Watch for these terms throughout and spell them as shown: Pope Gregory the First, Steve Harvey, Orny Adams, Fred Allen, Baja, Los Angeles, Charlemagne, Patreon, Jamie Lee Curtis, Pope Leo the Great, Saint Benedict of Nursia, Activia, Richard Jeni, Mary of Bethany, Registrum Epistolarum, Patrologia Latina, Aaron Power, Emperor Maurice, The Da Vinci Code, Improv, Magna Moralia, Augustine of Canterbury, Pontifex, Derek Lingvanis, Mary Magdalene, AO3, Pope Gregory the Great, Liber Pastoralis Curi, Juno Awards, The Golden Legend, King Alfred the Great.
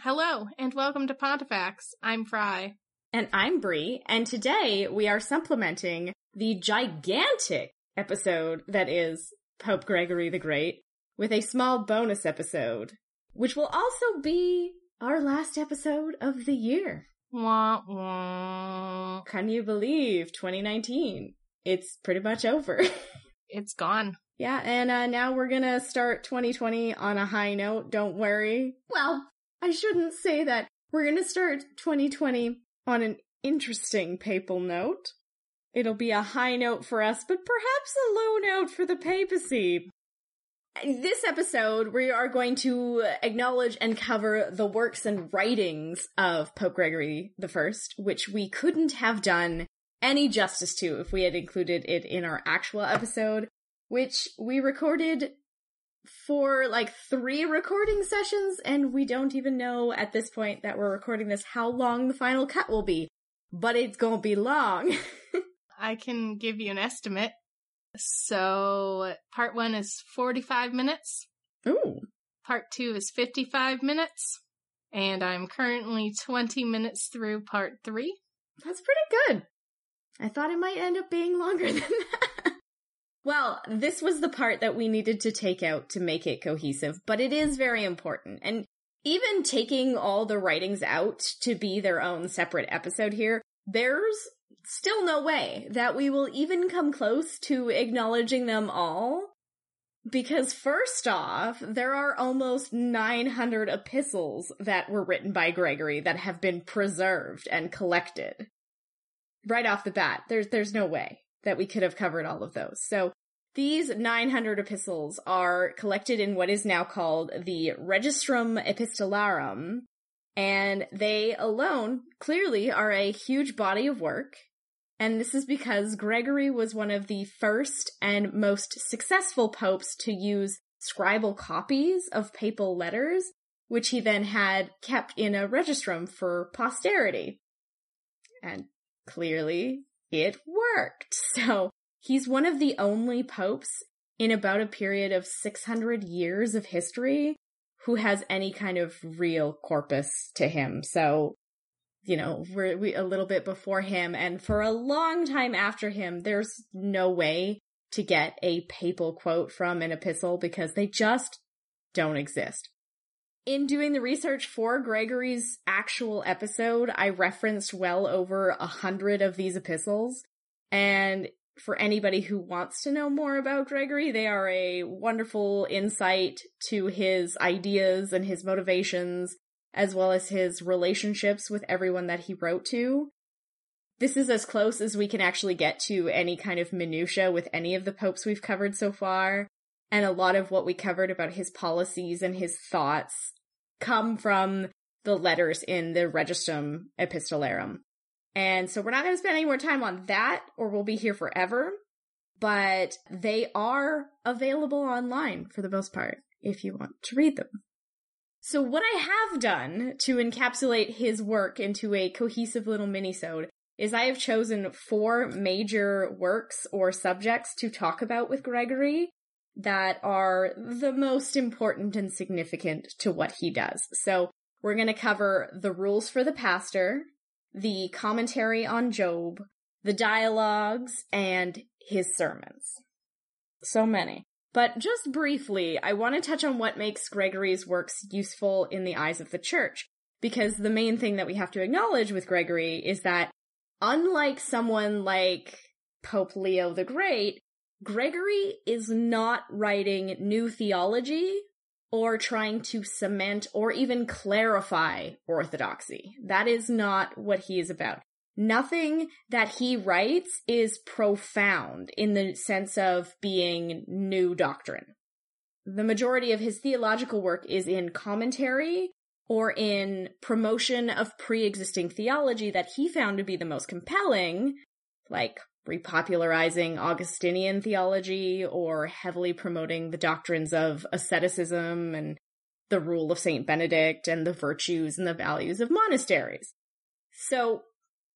Hello, and welcome to Pontifex. I'm Fry. And I'm Bree, and today we are supplementing the gigantic episode that is Pope Gregory the Great with a small bonus episode, which will also be our last episode of the year. Wah, wah. Can you believe 2019? It's pretty much over. It's gone. Yeah, and now we're gonna start 2020 on a high note, don't worry. Well, I shouldn't say that. We're gonna start 2020 on an interesting papal note. It'll be a high note for us, but perhaps a low note for the papacy. This episode, we are going to acknowledge and cover the works and writings of Pope Gregory the First, which we couldn't have done any justice to if we had included it in our actual episode, which we recorded for like 3 recording sessions, and we don't even know at this point that we're recording this how long the final cut will be, but it's gonna be long. I can give you an estimate. So, part 1 is 45 minutes. Ooh. Part 2 is 55 minutes. And I'm currently 20 minutes through part 3. That's pretty good. I thought it might end up being longer than that. Well, this was the part that we needed to take out to make it cohesive, but it is very important. And even taking all the writings out to be their own separate episode here, there's still no way that we will even come close to acknowledging them all, because first off, there are almost 900 epistles that were written by Gregory that have been preserved and collected. Right off the bat, there's no way that we could have covered all of those. So these 900 epistles are collected in what is now called the Registrum Epistolarum, and they alone clearly are a huge body of work. And this is because Gregory was one of the first and most successful popes to use scribal copies of papal letters, which he then had kept in a registrum for posterity. And clearly, it worked. So he's one of the only popes in about a period of 600 years of history who has any kind of real corpus to him. So, you know, we're a little bit before him, and for a long time after him, there's no way to get a papal quote from an epistle because they just don't exist. In doing the research for Gregory's actual episode, I referenced well over 100 of these epistles, and for anybody who wants to know more about Gregory, they are a wonderful insight to his ideas and his motivations, as well as his relationships with everyone that he wrote to. This is as close as we can actually get to any kind of minutia with any of the popes we've covered so far, and a lot of what we covered about his policies and his thoughts come from the letters in the Registrum Epistolarum. And so we're not going to spend any more time on that, or we'll be here forever, but they are available online for the most part if you want to read them. So what I have done to encapsulate his work into a cohesive little mini-sode is I have chosen 4 major works or subjects to talk about with Gregory that are the most important and significant to what he does. So we're going to cover the rules for the pastor, the commentary on Job, the dialogues, and his sermons. So many. But just briefly, I want to touch on what makes Gregory's works useful in the eyes of the church, because the main thing that we have to acknowledge with Gregory is that, unlike someone like Pope Leo the Great, Gregory is not writing new theology or trying to cement or even clarify orthodoxy. That is not what he is about. Nothing that he writes is profound in the sense of being new doctrine. The majority of his theological work is in commentary or in promotion of pre-existing theology that he found to be the most compelling, like repopularizing Augustinian theology or heavily promoting the doctrines of asceticism and the rule of Saint Benedict and the virtues and the values of monasteries. So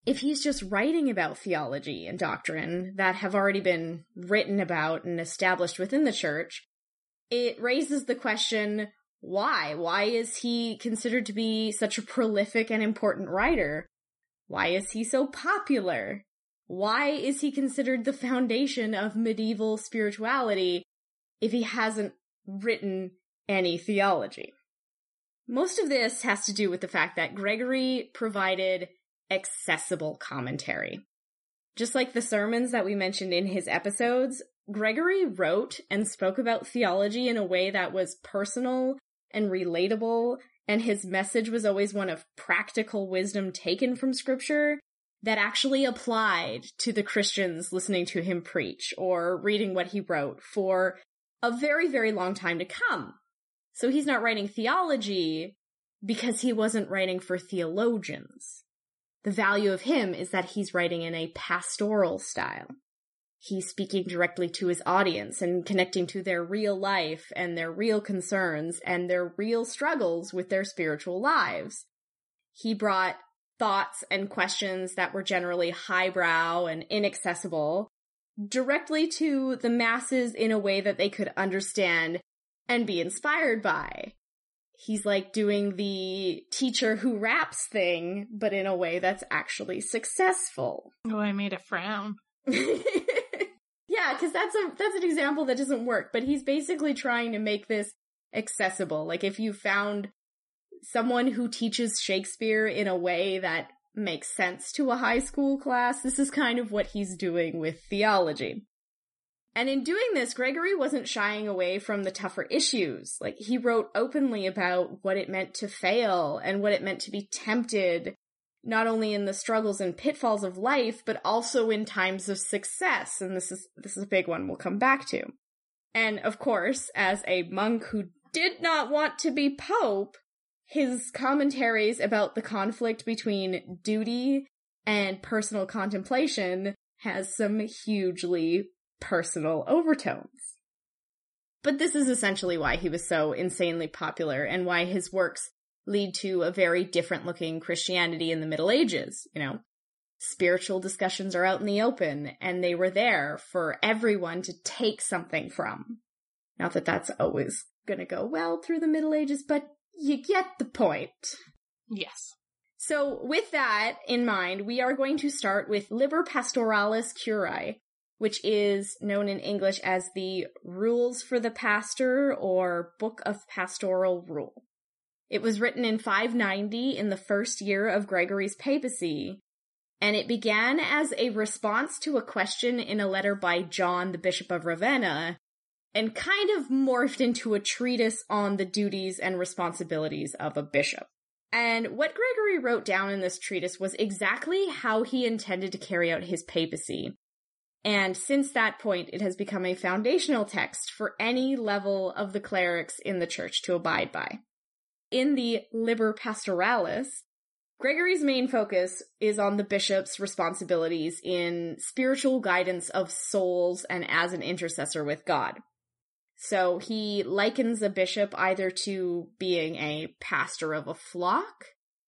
if he's just writing about theology and doctrine that have already been written about and established within the church, it raises the question, why? Why is he considered to be such a prolific and important writer? Why is he so popular? Why is he considered the foundation of medieval spirituality if he hasn't written any theology? Most of this has to do with the fact that Gregory provided accessible commentary. Just like the sermons that we mentioned in his episodes, Gregory wrote and spoke about theology in a way that was personal and relatable, and his message was always one of practical wisdom taken from Scripture that actually applied to the Christians listening to him preach or reading what he wrote for a very, very long time to come. So he's not writing theology because he wasn't writing for theologians. The value of him is that he's writing in a pastoral style. He's speaking directly to his audience and connecting to their real life and their real concerns and their real struggles with their spiritual lives. He brought thoughts and questions that were generally highbrow and inaccessible directly to the masses in a way that they could understand and be inspired by. He's like doing the teacher who raps thing, but in a way that's actually successful. Oh, I made a frown. Yeah, because that's an example that doesn't work, but he's basically trying to make this accessible. Like, if you found someone who teaches Shakespeare in a way that makes sense to a high school class, this is kind of what he's doing with theology. And in doing this, Gregory wasn't shying away from the tougher issues. Like, he wrote openly about what it meant to fail and what it meant to be tempted, not only in the struggles and pitfalls of life, but also in times of success. And this is a big one we'll come back to. And of course, as a monk who did not want to be pope, his commentaries about the conflict between duty and personal contemplation has some hugely personal overtones. But this is essentially why he was so insanely popular and why his works lead to a very different looking Christianity in the Middle Ages. You know, spiritual discussions are out in the open and they were there for everyone to take something from. Not that that's always going to go well through the Middle Ages, but you get the point. Yes. So with that in mind, we are going to start with Liber Pastoralis Curi, which is known in English as the Rules for the Pastor or Book of Pastoral Rule. It was written in 590 in the first year of Gregory's papacy, and it began as a response to a question in a letter by John, the Bishop of Ravenna, and kind of morphed into a treatise on the duties and responsibilities of a bishop. And what Gregory wrote down in this treatise was exactly how he intended to carry out his papacy. And since that point, it has become a foundational text for any level of the clerics in the church to abide by. In the Liber Pastoralis, Gregory's main focus is on the bishop's responsibilities in spiritual guidance of souls and as an intercessor with God. So he likens a bishop either to being a pastor of a flock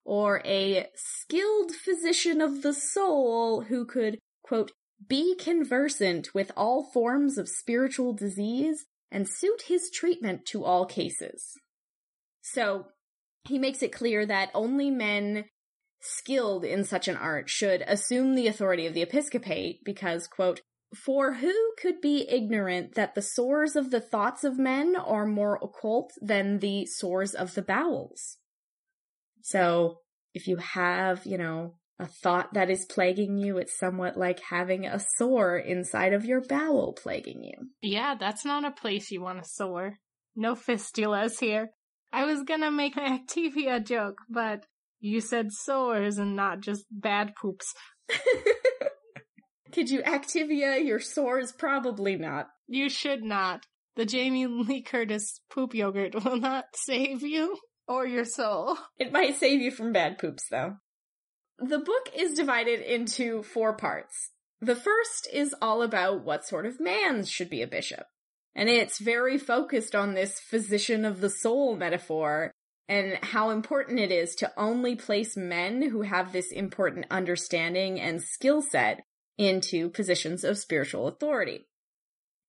or a skilled physician of the soul who could, quote, be conversant with all forms of spiritual disease and suit his treatment to all cases. So he makes it clear that only men skilled in such an art should assume the authority of the episcopate because, quote, for who could be ignorant that the sores of the thoughts of men are more occult than the sores of the bowels? So if you have, a thought that is plaguing you, it's somewhat like having a sore inside of your bowel plaguing you. Yeah, that's not a place you want to soar. No fistulas here. I was going to make an Activia joke, but you said sores and not just bad poops. Could you Activia your sores? Probably not. You should not. The Jamie Lee Curtis poop yogurt will not save you or your soul. It might save you from bad poops, though. The book is divided into 4 parts. The first is all about what sort of man should be a bishop, and it's very focused on this physician of the soul metaphor and how important it is to only place men who have this important understanding and skill set into positions of spiritual authority.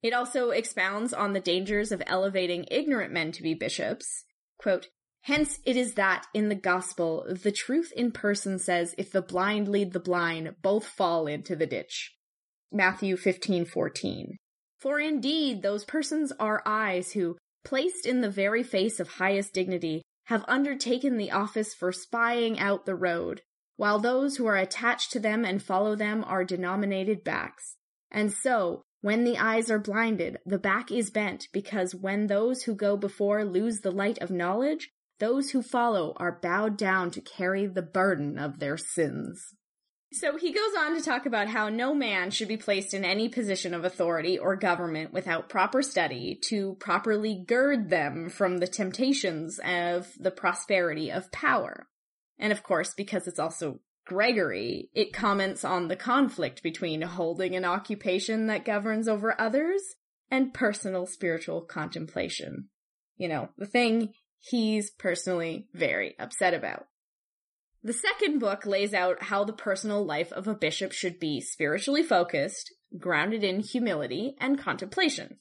It also expounds on the dangers of elevating ignorant men to be bishops. Quote, "Hence it is that in the gospel, the truth in person says, if the blind lead the blind, both fall into the ditch." Matthew 15:14. "For indeed, those persons are eyes who, placed in the very face of highest dignity, have undertaken the office for spying out the road, while those who are attached to them and follow them are denominated backs. And so, when the eyes are blinded, the back is bent, because when those who go before lose the light of knowledge, those who follow are bowed down to carry the burden of their sins." So he goes on to talk about how no man should be placed in any position of authority or government without proper study to properly gird them from the temptations of the prosperity of power. And of course, because it's also Gregory, it comments on the conflict between holding an occupation that governs over others and personal spiritual contemplation. You know, the thing he's personally very upset about. The second book lays out how the personal life of a bishop should be spiritually focused, grounded in humility and contemplation.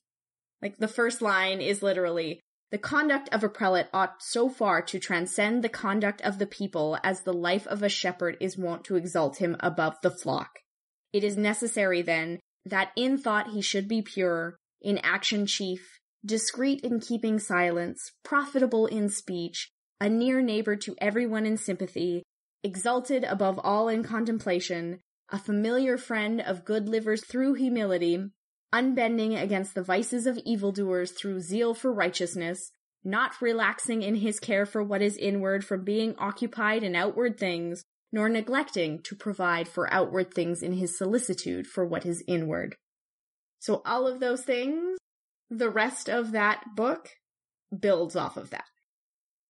Like, the first line is literally, "The conduct of a prelate ought so far to transcend the conduct of the people as the life of a shepherd is wont to exalt him above the flock. It is necessary, then, that in thought he should be pure, in action chief, discreet in keeping silence, profitable in speech, a near neighbor to everyone in sympathy, exalted above all in contemplation, a familiar friend of good livers through humility, unbending against the vices of evildoers through zeal for righteousness, not relaxing in his care for what is inward from being occupied in outward things, nor neglecting to provide for outward things in his solicitude for what is inward." So all of those things, the rest of that book builds off of that.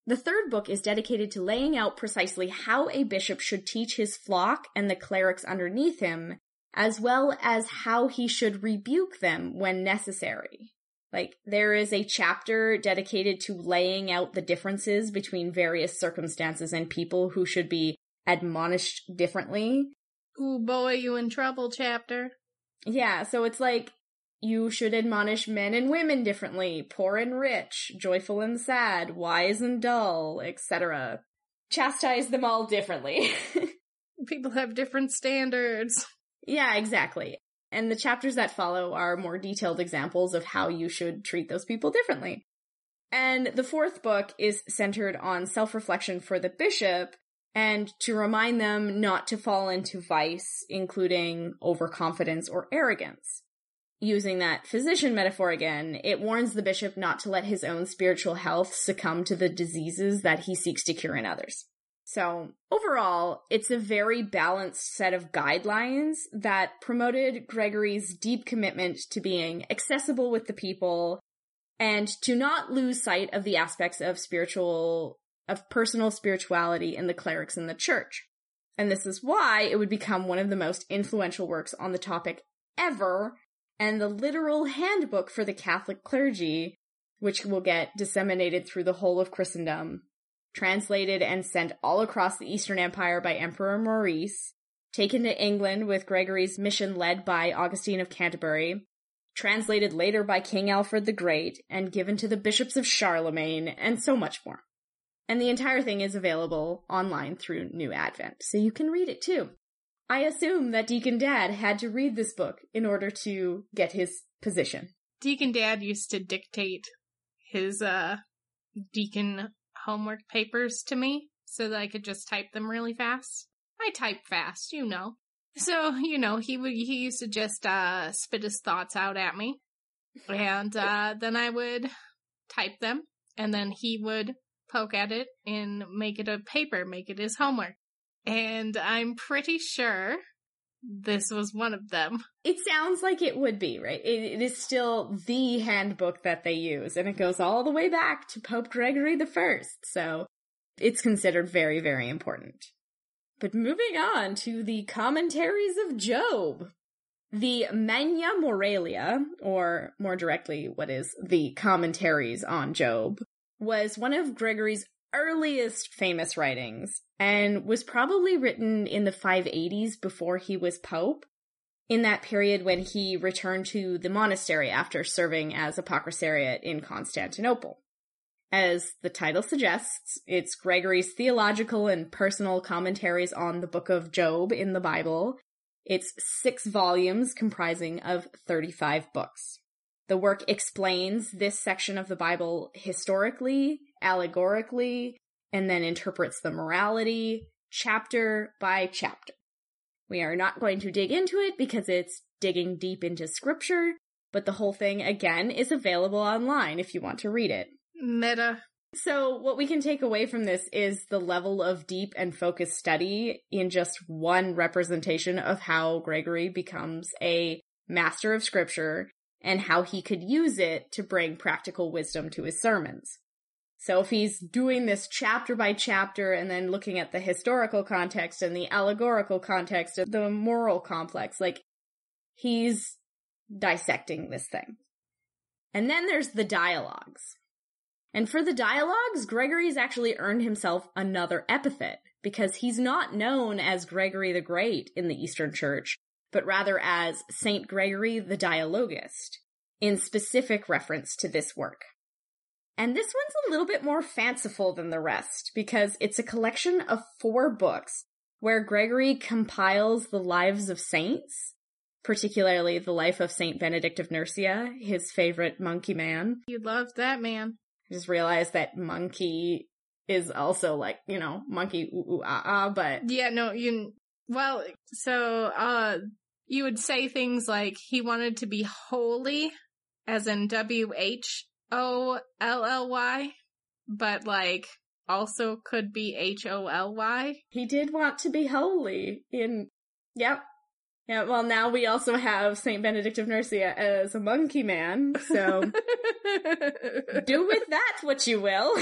The third book is dedicated to laying out precisely how a bishop should teach his flock and the clerics underneath him, as well as how he should rebuke them when necessary. Like, there is a chapter dedicated to laying out the differences between various circumstances and people who should be admonished differently. Ooh, boy, you in trouble chapter. Yeah, so it's like, you should admonish men and women differently, poor and rich, joyful and sad, wise and dull, etc. Chastise them all differently. People have different standards. Yeah, exactly. And the chapters that follow are more detailed examples of how you should treat those people differently. And the fourth book is centered on self-reflection for the bishop and to remind them not to fall into vice, including overconfidence or arrogance. Using that physician metaphor again, it warns the bishop not to let his own spiritual health succumb to the diseases that he seeks to cure in others. So, overall, it's a very balanced set of guidelines that promoted Gregory's deep commitment to being accessible with the people and to not lose sight of the aspects of personal spirituality in the clerics in the church. And this is why it would become one of the most influential works on the topic ever, and the literal handbook for the Catholic clergy, which will get disseminated through the whole of Christendom, translated and sent all across the Eastern Empire by Emperor Maurice, taken to England with Gregory's mission led by Augustine of Canterbury, translated later by King Alfred the Great, and given to the bishops of Charlemagne, and so much more. And the entire thing is available online through New Advent, so you can read it too. I assume that Deacon Dad had to read this book in order to get his position. Deacon Dad used to dictate his deacon homework papers to me so that I could just type them really fast. I type fast, you know. So, you know, he used to just spit his thoughts out at me. And then I would type them, and then he would poke at it and make it a paper, make it his homework. And I'm pretty sure this was one of them. It sounds like it would be, right? It is still the handbook that they use, and it goes all the way back to Pope Gregory the First, so it's considered very, very important. But moving on to the commentaries of Job. The Magna Moralia, or more directly, what is the Commentaries on Job, was one of Gregory's earliest famous writings and was probably written in the 580s before he was pope, in that period when he returned to the monastery after serving as apocrysariate in Constantinople. As the title suggests, it's Gregory's theological and personal commentaries on the Book of Job in the Bible. It's 6 volumes comprising of 35 books. The work explains this section of the Bible historically, allegorically, and then interprets the morality chapter by chapter. We are not going to dig into it because it's digging deep into scripture, but the whole thing, again, is available online if you want to read it. Meta. So what we can take away from this is the level of deep and focused study in just one representation of how Gregory becomes a master of scripture and how he could use it to bring practical wisdom to his sermons. So if he's doing this chapter by chapter and then looking at the historical context and the allegorical context and the moral complex, like, he's dissecting this thing. And then there's the dialogues. And for the dialogues, Gregory's actually earned himself another epithet, because he's not known as Gregory the Great in the Eastern Church, but rather as Saint Gregory the Dialogist, in specific reference to this work. And this one's a little bit more fanciful than the rest, because it's a collection of 4 books where Gregory compiles the lives of saints, particularly the life of Saint Benedict of Nursia, his favorite monkey man. You loved that man. I just realized that monkey is also like, you know, monkey, ooh, ooh, ah, ah, but... Yeah, no, you... Well, so, you would say things like he wanted to be holy, as in W-H... O-L-L-Y, but, like, also could be H-O-L-Y. He did want to be holy in... Yep. Yeah, well, now we also have St. Benedict of Nursia as a monkey man, so do with that what you will.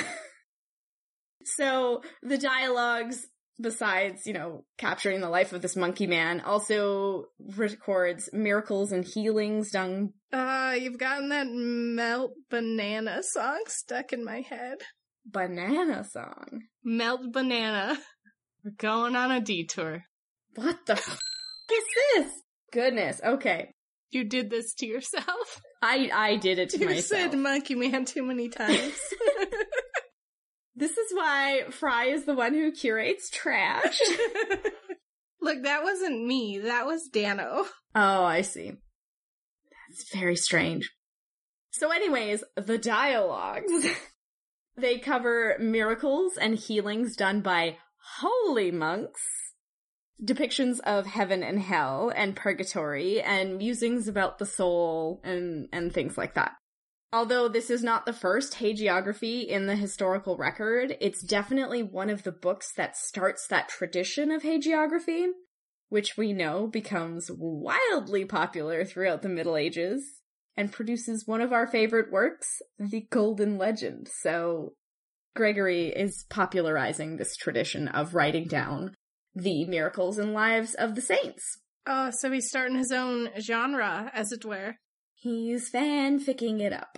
So the dialogues, besides, you know, capturing the life of this monkey man, also records miracles and healings done. You've gotten that Melt Banana song stuck in my head. Banana song? Melt Banana. We're going on a detour. What the f*** is this? Goodness, okay. You did this to yourself? I did it to myself. You said monkey man too many times. This is why Fry is the one who curates trash. Look, that wasn't me. That was Dano. Oh, I see. That's very strange. So anyways, the dialogues. They cover miracles and healings done by holy monks, depictions of heaven and hell and purgatory, and musings about the soul and things like that. Although this is not the first hagiography in the historical record, it's definitely one of the books that starts that tradition of hagiography, which we know becomes wildly popular throughout the Middle Ages, and produces one of our favorite works, The Golden Legend. So Gregory is popularizing this tradition of writing down the miracles and lives of the saints. Oh, so he's starting his own genre, as it were. He's fanficking it up.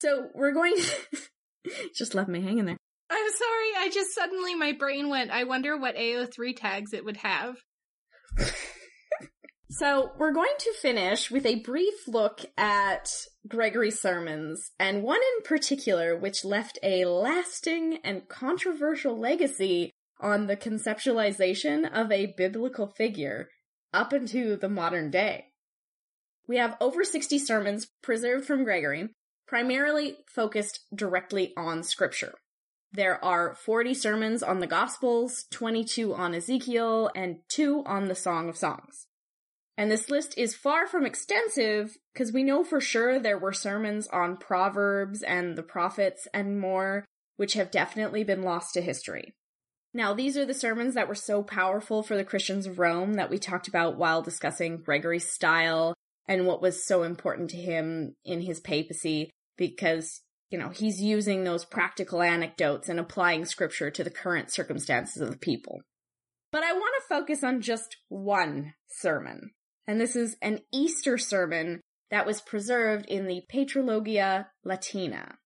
So we're going to... Just left me hanging there. I'm sorry, I just suddenly, my brain went, I wonder what AO3 tags it would have. So we're going to finish with a brief look at Gregory's sermons, and one in particular which left a lasting and controversial legacy on the conceptualization of a biblical figure up into the modern day. We have over 60 sermons preserved from Gregory, primarily focused directly on scripture. There are 40 sermons on the Gospels, 22 on Ezekiel, and 2 on the Song of Songs. And this list is far from extensive, because we know for sure there were sermons on Proverbs and the prophets and more, which have definitely been lost to history. Now, these are the sermons that were so powerful for the Christians of Rome that we talked about while discussing Gregory's style and what was so important to him in his papacy, because, you know, he's using those practical anecdotes and applying scripture to the current circumstances of the people. But I want to focus on just one sermon, and this is an Easter sermon that was preserved in the Patrologia Latina,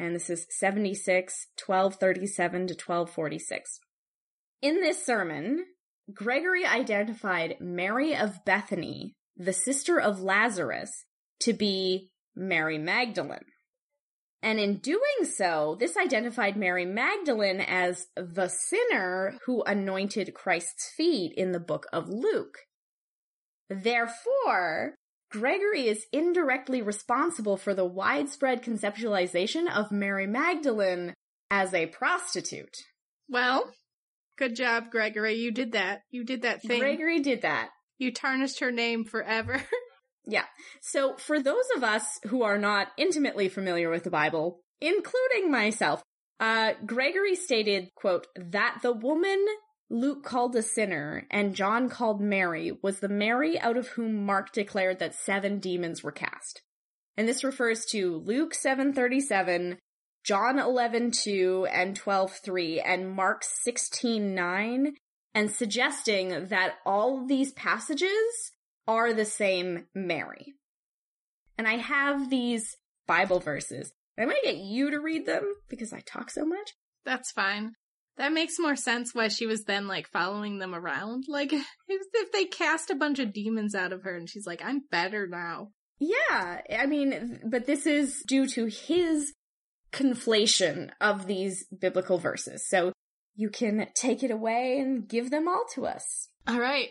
and this is 76, 1237 to 1246. In this sermon, Gregory identified Mary of Bethany, the sister of Lazarus, to be Mary Magdalene. And in doing so, this identified Mary Magdalene as the sinner who anointed Christ's feet in the book of Luke. Therefore, Gregory is indirectly responsible for the widespread conceptualization of Mary Magdalene as a prostitute. Well, good job, Gregory. You did that. You did that thing. Gregory did that. You tarnished her name forever. Yeah. So for those of us who are not intimately familiar with the Bible, including myself, Gregory stated, quote, that the woman Luke called a sinner and John called Mary was the Mary out of whom Mark declared that 7 demons were cast. And this refers to Luke 7:37, John 11:2 and 12:3 and Mark 16:9, and suggesting that all these passages are the same Mary. And I have these Bible verses. I'm going to get you to read them because I talk so much. That's fine. That makes more sense why she was then, like, following them around. Like, if they cast a bunch of demons out of her and she's like, I'm better now. Yeah, I mean, but this is due to his conflation of these biblical verses. So you can take it away and give them all to us. All right.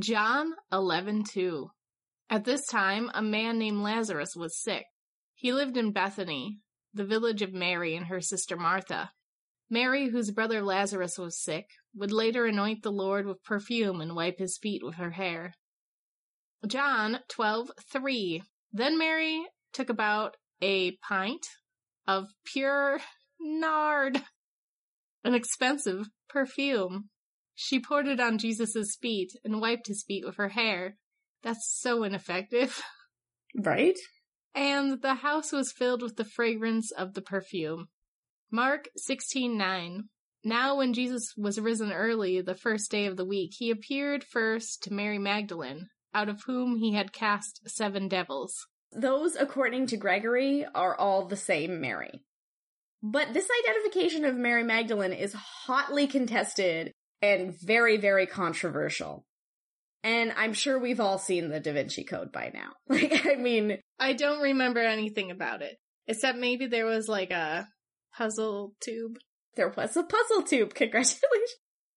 John 11:2. At this time, a man named Lazarus was sick. He lived in Bethany, the village of Mary and her sister Martha. Mary, whose brother Lazarus was sick, would later anoint the Lord with perfume and wipe his feet with her hair. John 12:3. Then Mary took about a pint of pure nard, an expensive perfume. She poured it on Jesus' feet and wiped his feet with her hair. That's so ineffective. Right? And the house was filled with the fragrance of the perfume. Mark 16:9. Now when Jesus was risen early the first day of the week, he appeared first to Mary Magdalene, out of whom he had cast 7 devils. Those, according to Gregory, are all the same Mary. But this identification of Mary Magdalene is hotly contested and very, very controversial. And I'm sure we've all seen the Da Vinci Code by now. Like, I mean, I don't remember anything about it. Except maybe there was like a puzzle tube. There was a puzzle tube. Congratulations.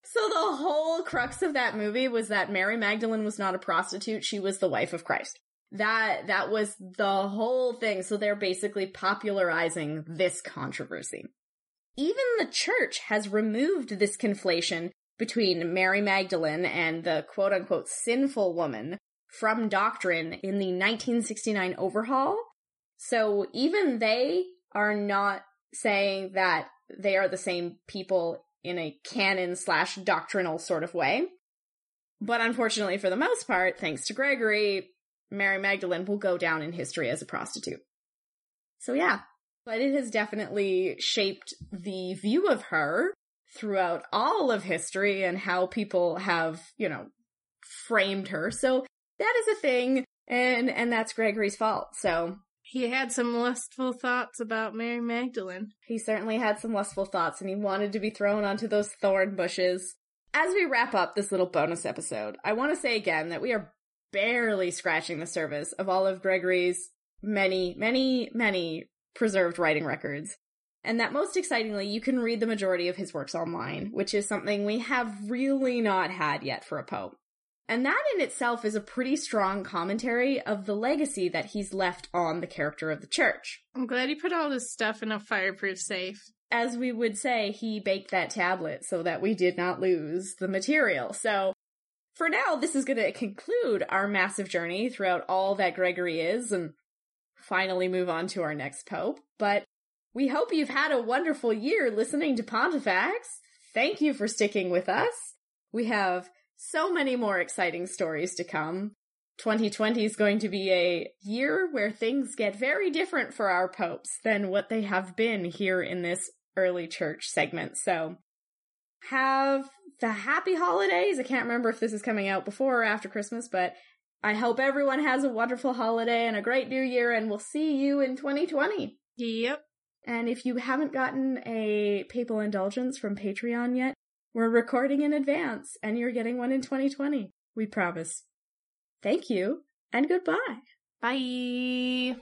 So the whole crux of that movie was that Mary Magdalene was not a prostitute. She was the wife of Christ. That was the whole thing. So they're basically popularizing this controversy. Even the church has removed this conflation between Mary Magdalene and the quote-unquote sinful woman from doctrine in the 1969 overhaul. So even they are not saying that they are the same people in a canon/doctrinal sort of way. But unfortunately, for the most part, thanks to Gregory, Mary Magdalene will go down in history as a prostitute. So yeah, but it has definitely shaped the view of her throughout all of history and how people have, you know, framed her. So that is a thing, and that's Gregory's fault. So he had some lustful thoughts about Mary Magdalene. He certainly had some lustful thoughts, and he wanted to be thrown onto those thorn bushes. As we wrap up this little bonus episode, I want to say again that we are barely scratching the surface of all of Gregory's many, many, many preserved writing records. And that most excitingly, you can read the majority of his works online, which is something we have really not had yet for a pope. And that in itself is a pretty strong commentary of the legacy that he's left on the character of the church. I'm glad he put all this stuff in a fireproof safe. As we would say, he baked that tablet so that we did not lose the material. So for now, this is going to conclude our massive journey throughout all that Gregory is and finally move on to our next pope. But We hope you've had a wonderful year listening to Pontifex. Thank you for sticking with us. We have so many more exciting stories to come. 2020 is going to be a year where things get very different for our popes than what they have been here in this early church segment. So have the happy holidays. I can't remember if this is coming out before or after Christmas, but I hope everyone has a wonderful holiday and a great new year, and we'll see you in 2020. Yep. And if you haven't gotten a papal indulgence from Patreon yet, we're recording in advance, and you're getting one in 2020. We promise. Thank you, and goodbye. Bye.